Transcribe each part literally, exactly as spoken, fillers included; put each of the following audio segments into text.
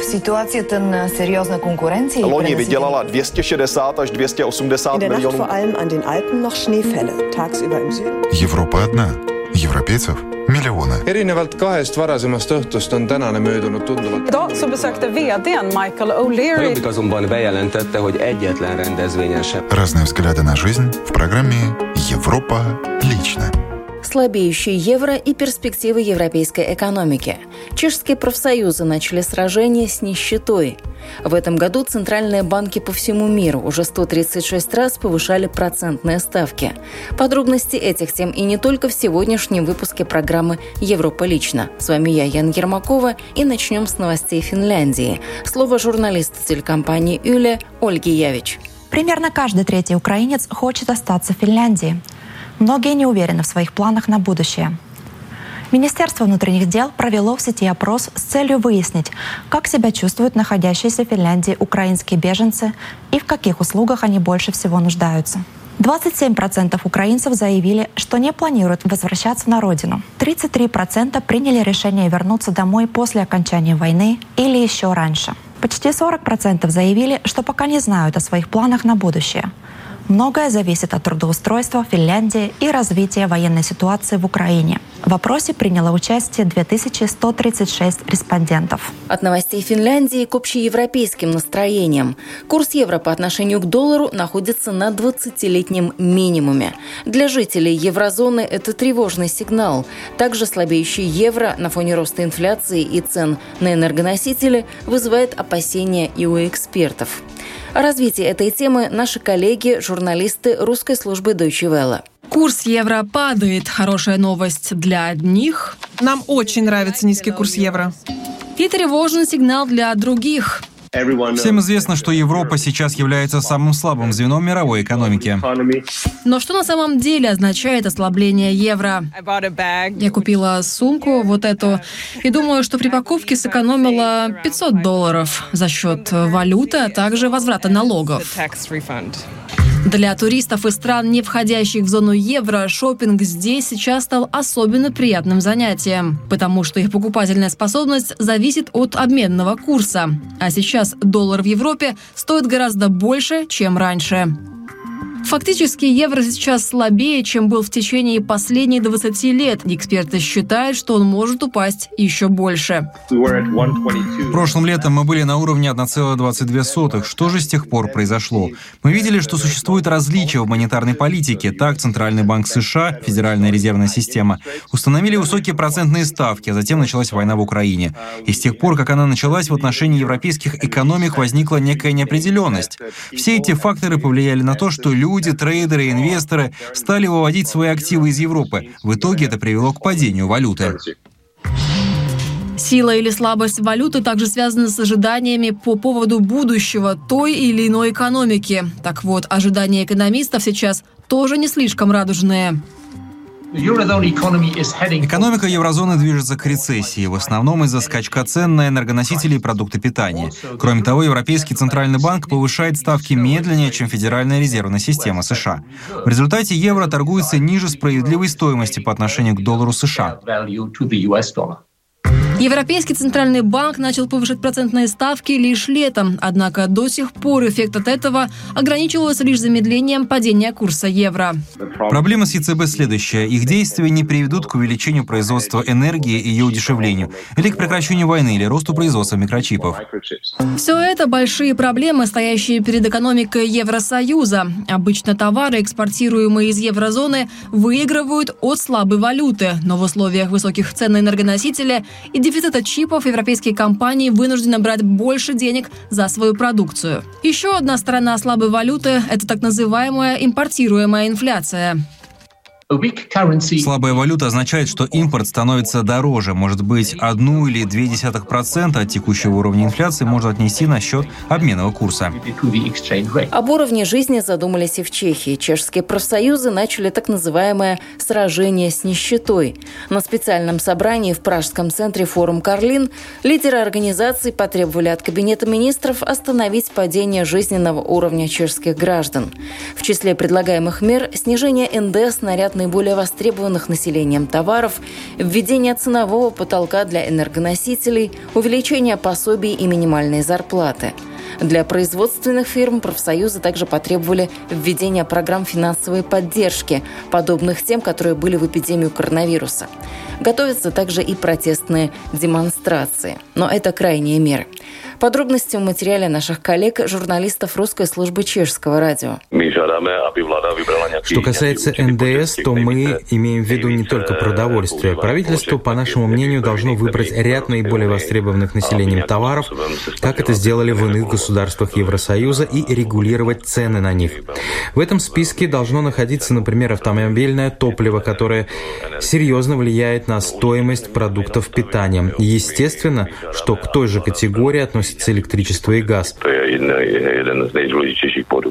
в ситуации ten серьезной конкуренции. Лони выделала двести шестьдесят až двести восемьдесят миллионов. Европа одна. Европейцев миллионы. Да, собесакта ви ди Michael O'Leary. Разные взгляды на жизнь в программе «Европа. Лично». Слабеющие евро и перспективы европейской экономики. Чешские профсоюзы начали сражение с нищетой. В этом году центральные банки по всему миру уже сто тридцать шесть раз повышали процентные ставки. Подробности этих тем и не только в сегодняшнем выпуске программы «Европа. Лично». С вами я, Яна Ермакова, и начнем с новостей Финляндии. Слово журналисту телекомпании «Юлия» Ольги Явич. Примерно каждый третий украинец хочет остаться в Финляндии. Многие не уверены в своих планах на будущее. Министерство внутренних дел провело в сети опрос с целью выяснить, как себя чувствуют находящиеся в Финляндии украинские беженцы и в каких услугах они больше всего нуждаются. двадцать семь процентов украинцев заявили, что не планируют возвращаться на родину. тридцать три процента приняли решение вернуться домой после окончания войны или еще раньше. Почти сорок процентов заявили, что пока не знают о своих планах на будущее. Многое зависит от трудоустройства в Финляндии и развития военной ситуации в Украине. В опросе приняло участие две тысячи сто тридцать шесть респондентов. От новостей Финляндии к общеевропейским настроениям. Курс евро по отношению к доллару находится на двадцатилетнем минимуме. Для жителей еврозоны это тревожный сигнал. Также слабеющий евро на фоне роста инфляции и цен на энергоносители вызывает опасения и у экспертов. О развитии этой темы наши коллеги, журналисты русской службы Deutsche Welle. Курс евро падает. Хорошая новость для одних. Нам очень нравится низкий курс евро. И тревожный сигнал для других. Всем известно, что Европа сейчас является самым слабым звеном мировой экономики. Но что на самом деле означает ослабление евро? Я купила сумку, вот эту, и думаю, что при покупке сэкономила пятьсот долларов за счет валюты, а также возврата налогов. Для туристов из стран, не входящих в зону евро, шопинг здесь сейчас стал особенно приятным занятием, потому что их покупательная способность зависит от обменного курса. А сейчас доллар в Европе стоит гораздо больше, чем раньше. Фактически евро сейчас слабее, чем был в течение последних двадцати лет. Эксперты считают, что он может упасть еще больше. Прошлым летом мы были на уровне один целых двадцать две сотых. Что же с тех пор произошло? Мы видели, что существует различия в монетарной политике. Так, Центральный банк США, Федеральная резервная система, установили высокие процентные ставки, а затем началась война в Украине. И с тех пор, как она началась, в отношении европейских экономик возникла некая неопределенность. Все эти факторы повлияли на то, что люди... Люди, трейдеры, инвесторы стали выводить свои активы из Европы. В итоге это привело к падению валюты. Сила или слабость валюты также связана с ожиданиями по поводу будущего той или иной экономики. Так вот, ожидания экономистов сейчас тоже не слишком радужные. Экономика еврозоны движется к рецессии, в основном из-за скачка цен на энергоносители и продукты питания. Кроме того, Европейский Центральный банк повышает ставки медленнее, чем Федеральная резервная система США. В результате евро торгуется ниже справедливой стоимости по отношению к доллару США. Европейский Центральный банк начал повышать процентные ставки лишь летом, однако до сих пор эффект от этого ограничивался лишь замедлением падения курса евро. Проблема с ЕЦБ следующая. Их действия не приведут к увеличению производства энергии и ее удешевлению, или к прекращению войны, или росту производства микрочипов. Все это большие проблемы, стоящие перед экономикой Евросоюза. Обычно товары, экспортируемые из еврозоны, выигрывают от слабой валюты, но в условиях высоких цен на энергоносители и дефицита чипов европейские компании вынуждены брать больше денег за свою продукцию. Еще одна сторона слабой валюты – это так называемая импортируемая инфляция. Слабая валюта означает, что импорт становится дороже. Может быть, одну или две десятых процента от текущего уровня инфляции можно отнести на счет обменного курса. Об уровне жизни задумались и в Чехии. Чешские профсоюзы начали так называемое «сражение с нищетой». На специальном собрании в пражском центре «Форум Карлин» лидеры организации потребовали от Кабинета министров остановить падение жизненного уровня чешских граждан. В числе предлагаемых мер – снижение эн дэ с нарядных наиболее востребованных населением товаров, введение ценового потолка для энергоносителей, увеличение пособий и минимальной зарплаты. Для производственных фирм профсоюзы также потребовали введения программ финансовой поддержки, подобных тем, которые были в эпидемию коронавируса. Готовятся также и протестные демонстрации. Но это крайние меры. Подробности в материале наших коллег, журналистов русской службы Чешского радио. Что касается эн дэ эс, то мы имеем в виду не только продовольствие. Правительство, по нашему мнению, должно выбрать ряд наиболее востребованных населением товаров, как это сделали в иных государствах Евросоюза, и регулировать цены на них. В этом списке должно находиться, например, автомобильное топливо, которое серьезно влияет на стоимость продуктов питания. Естественно, что к той же категории относится электричество и газ.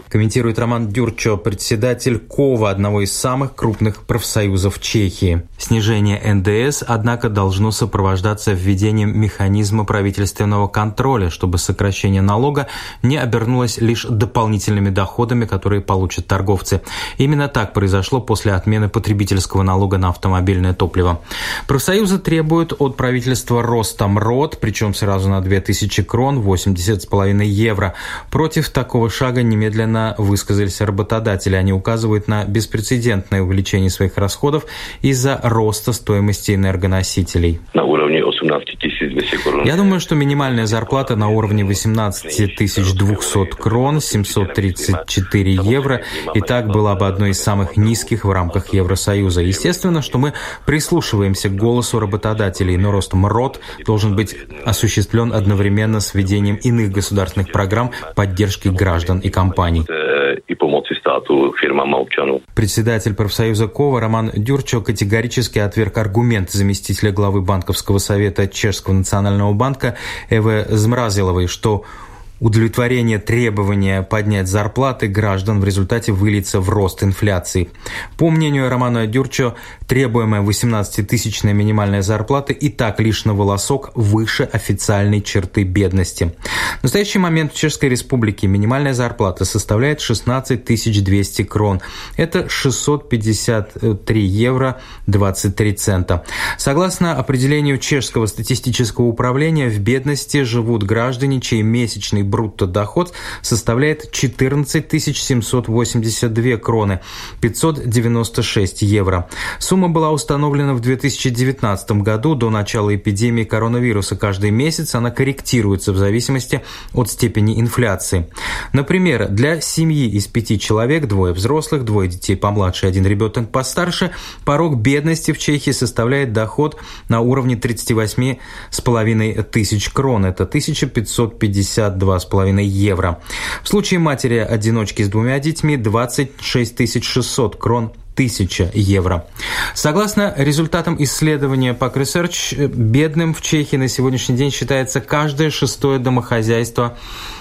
Комментирует Роман Дюрчо, председатель КОВА, одного из самых крупных профсоюзов Чехии. Снижение эн дэ эс, однако, должно сопровождаться введением механизма правительственного контроля, чтобы сокращение налога не обернулось лишь дополнительными доходами, которые получат торговцы. Именно так произошло после отмены потребительского налога на автомобильное топливо. Профсоюзы требуют от правительства роста МРОТ, причем сразу на две тысячи крон, восемьдесят с половиной евро. Против такого шага немедленно высказались работодатели. Они указывают на беспрецедентное увеличение своих расходов из-за роста стоимости энергоносителей. На уровне восемнадцать тысяч двести крон. Я думаю, что минимальная зарплата на уровне восемнадцать тысяч двести крон, семьсот тридцать четыре евро, и так была бы одной из самых низких в рамках Евросоюза. Естественно, что мы прислушиваемся к голосу работодателей, но рост МРОТ должен быть осуществлен одновременно с введением иных государственных программ поддержки граждан и компаний. Председатель профсоюза КОВА Роман Дюрчо категорически отверг аргумент заместителя главы Банковского совета Чешского национального банка Евы Змразиловой, что удовлетворение требования поднять зарплаты граждан в результате выльется в рост инфляции. По мнению Романа Дюрчо, требуемая восемнадцатитысячная минимальная зарплата и так лишь на волосок выше официальной черты бедности. В настоящий момент в Чешской Республике минимальная зарплата составляет шестнадцать тысяч двести крон. Это шестьсот пятьдесят три евро двадцать три цента. Согласно определению Чешского статистического управления, в бедности живут граждане, чей месячный брутто-доход составляет четырнадцать тысяч семьсот восемьдесят две кроны, пятьсот девяносто шесть евро. Сумма была установлена в две тысячи девятнадцатом году, до начала эпидемии коронавируса. Каждый месяц она корректируется в зависимости от степени инфляции. Например, для семьи из пяти человек, двое взрослых, двое детей помладше, один ребенок постарше, порог бедности в Чехии составляет доход на уровне тридцать восемь с половиной тысяч крон. Это тысяча пятьсот пятьдесят два с половиной евро. В случае матери-одиночки с двумя детьми двадцать шесть тысяч шестьсот крон. тысяча евро. Согласно результатам исследования пак Research, бедным в Чехии на сегодняшний день считается каждое шестое домохозяйство,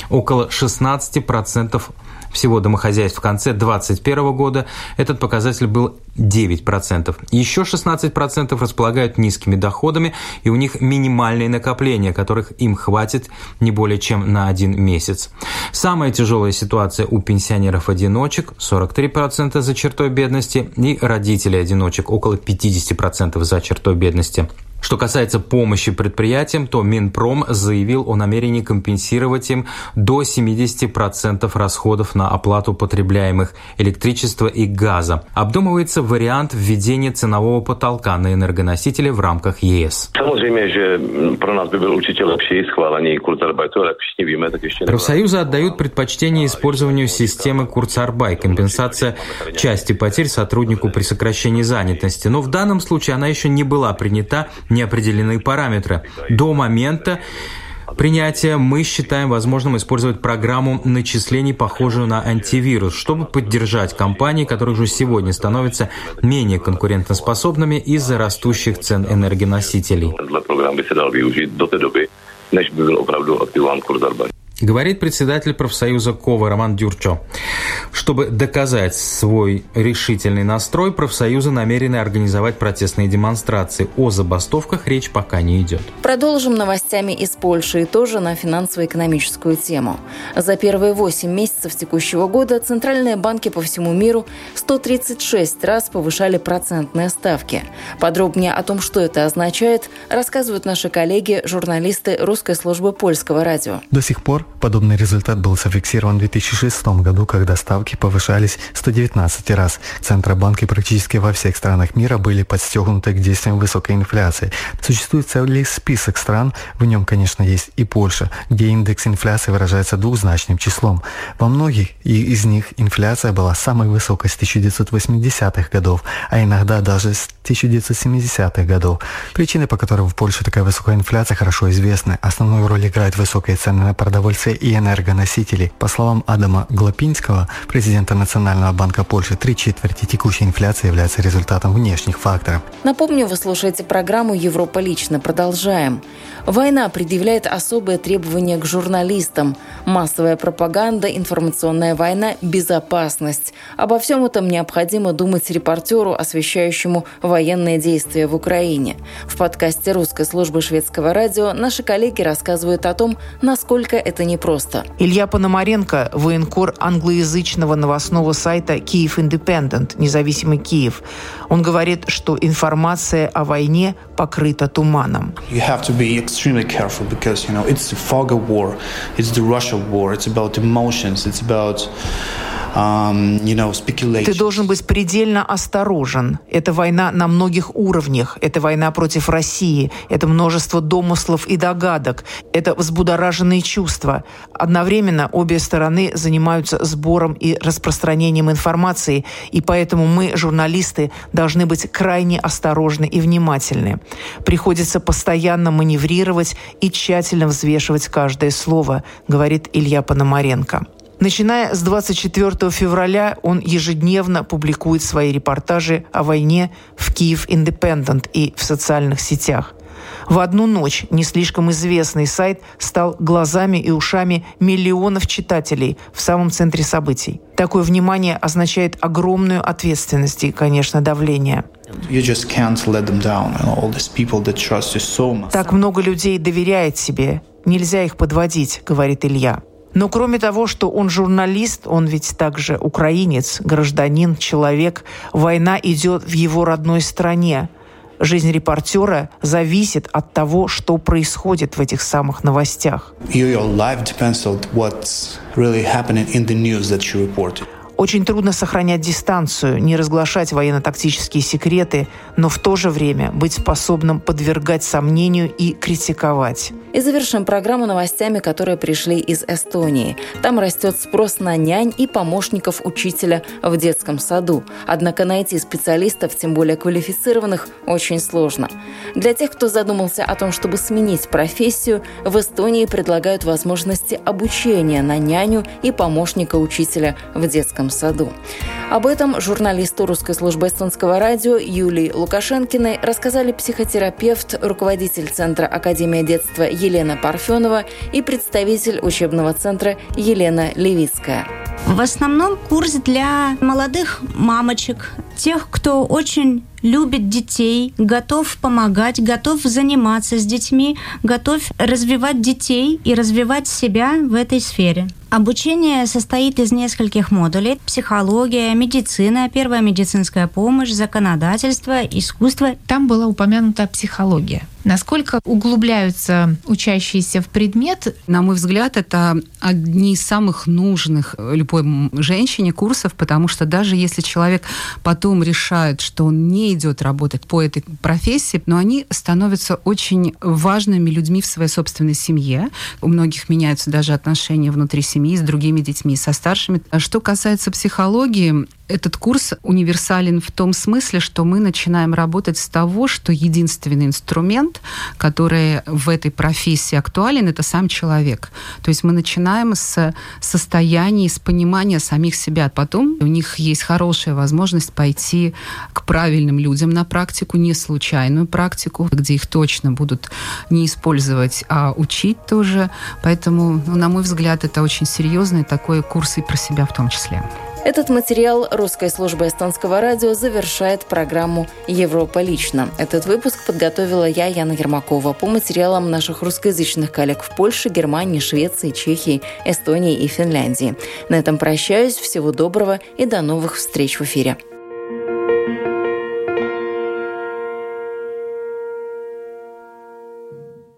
около шестнадцать процентов всего домохозяйств. В конце две тысячи двадцать первого года этот показатель был девять процентов. Еще шестнадцать процентов располагают низкими доходами, и у них минимальные накопления, которых им хватит не более чем на один месяц. Самая тяжелая ситуация у пенсионеров-одиночек – сорок три процента за чертой бедности, и родителей-одиночек – около пятьдесят процентов за чертой бедности. Что касается помощи предприятиям, то Минпром заявил о намерении компенсировать им до семьдесят процентов расходов на оплату потребляемых электричества и газа. Обдумывается вариант введения ценового потолка на энергоносители в рамках ЕС. Профсоюзы отдают предпочтение использованию системы Kurzarbeit, компенсация части потерь сотруднику при сокращении занятости. Но в данном случае она еще не была принята, неопределенные параметры. До момента принятия мы считаем возможным использовать программу начислений, похожую на антивирус, чтобы поддержать компании, которые уже сегодня становятся менее конкурентоспособными из-за растущих цен энергоносителей. Говорит председатель профсоюза КОВА Роман Дюрчо. Чтобы доказать свой решительный настрой, профсоюзы намерены организовать протестные демонстрации. О забастовках речь пока не идет. Продолжим новостями из Польши и тоже на финансово-экономическую тему. За первые восемь месяцев текущего года центральные банки по всему миру сто тридцать шесть раз повышали процентные ставки. Подробнее о том, что это означает, рассказывают наши коллеги, журналисты Русской службы польского радио. До сих пор подобный результат был зафиксирован в две тысячи шестом году, когда ставки повышались сто девятнадцать раз. Центробанки практически во всех странах мира были подстегнуты к действиям высокой инфляции. Существует целый список стран, в нем, конечно, есть и Польша, где индекс инфляции выражается двухзначным числом. Во многих из них инфляция была самой высокой с тысяча девятьсот восьмидесятых годов, а иногда даже с тысяча девятьсот семидесятых годов. Причины, по которым в Польше такая высокая инфляция, хорошо известны. Основную роль играют высокие цены на продовольствие и энергоносителей. По словам Адама Глопинского, президента Национального банка Польши, три четверти текущей инфляции является результатом внешних факторов. Напомню, вы слушаете программу «Европа. Лично». Продолжаем. Война предъявляет особые требования к журналистам. Массовая пропаганда, информационная война, безопасность. Обо всем этом необходимо думать репортеру, освещающему военные действия в Украине. В подкасте Русской службы шведского радио наши коллеги рассказывают о том, насколько это Это непросто. Илья Пономаренко, военкор англоязычного новостного сайта Kyiv Independent, независимый Киев. Он говорит, что информация о войне покрыта туманом. You have to be extremely careful because, you know, it's the fog of war, it's the Russia war, it's about emotions, it's about Um, you know, speculation. Ты должен быть предельно осторожен. Это война на многих уровнях. Это война против России. Это множество домыслов и догадок. Это взбудораженные чувства. Одновременно обе стороны занимаются сбором и распространением информации, и поэтому мы, журналисты, должны быть крайне осторожны и внимательны. Приходится постоянно маневрировать и тщательно взвешивать каждое слово, говорит Илья Пономаренко. Начиная с двадцать четвёртого февраля он ежедневно публикует свои репортажи о войне в Kyiv Independent и в социальных сетях. В одну ночь не слишком известный сайт стал глазами и ушами миллионов читателей в самом центре событий. Такое внимание означает огромную ответственность и, конечно, давление. You just can't let them down. All these people that trust you so much. Так много людей доверяет тебе. Нельзя их подводить, говорит Илья. Но кроме того, что он журналист, он ведь также украинец, гражданин, человек. Война идет в его родной стране. Жизнь репортера зависит от того, что происходит в этих самых новостях. Очень трудно сохранять дистанцию, не разглашать военно-тактические секреты, но в то же время быть способным подвергать сомнению и критиковать. И завершим программу новостями, которые пришли из Эстонии. Там растет спрос на нянь и помощников учителя в детском саду. Однако найти специалистов, тем более квалифицированных, очень сложно. Для тех, кто задумался о том, чтобы сменить профессию, в Эстонии предлагают возможности обучения на няню и помощника учителя в детском саду. саду. Об этом журналисту Русской службы эстонского радио Юлии Лукашенкиной рассказали психотерапевт, руководитель Центра Академия детства Елена Парфенова и представитель учебного центра Елена Левицкая. В основном курс для молодых мамочек, тех, кто очень любит детей, готов помогать, готов заниматься с детьми, готов развивать детей и развивать себя в этой сфере. Обучение состоит из нескольких модулей: психология, медицина, первая медицинская помощь, законодательство, искусство. Там была упомянута психология. Насколько углубляются учащиеся в предмет? На мой взгляд, это одни из самых нужных любой женщине курсов, потому что даже если человек потом решает, что он не идет работать по этой профессии, но они становятся очень важными людьми в своей собственной семье. У многих меняются даже отношения внутри семьи с другими детьми, со старшими. Что касается психологии, Этот курс универсален в том смысле, что мы начинаем работать с того, что единственный инструмент, который в этой профессии актуален, это сам человек. То есть мы начинаем с состояния, с понимания самих себя. Потом у них есть хорошая возможность пойти к правильным людям на практику, не случайную практику, где их точно будут не использовать, а учить тоже. Поэтому, ну, на мой взгляд, это очень серьезный такой курс и про себя в том числе. Этот материал русской службы эстонского радио завершает программу «Европа. Лично». Этот выпуск подготовила я, Яна Ермакова, по материалам наших русскоязычных коллег в Польше, Германии, Швеции, Чехии, Эстонии и Финляндии. На этом прощаюсь. Всего доброго и до новых встреч в эфире.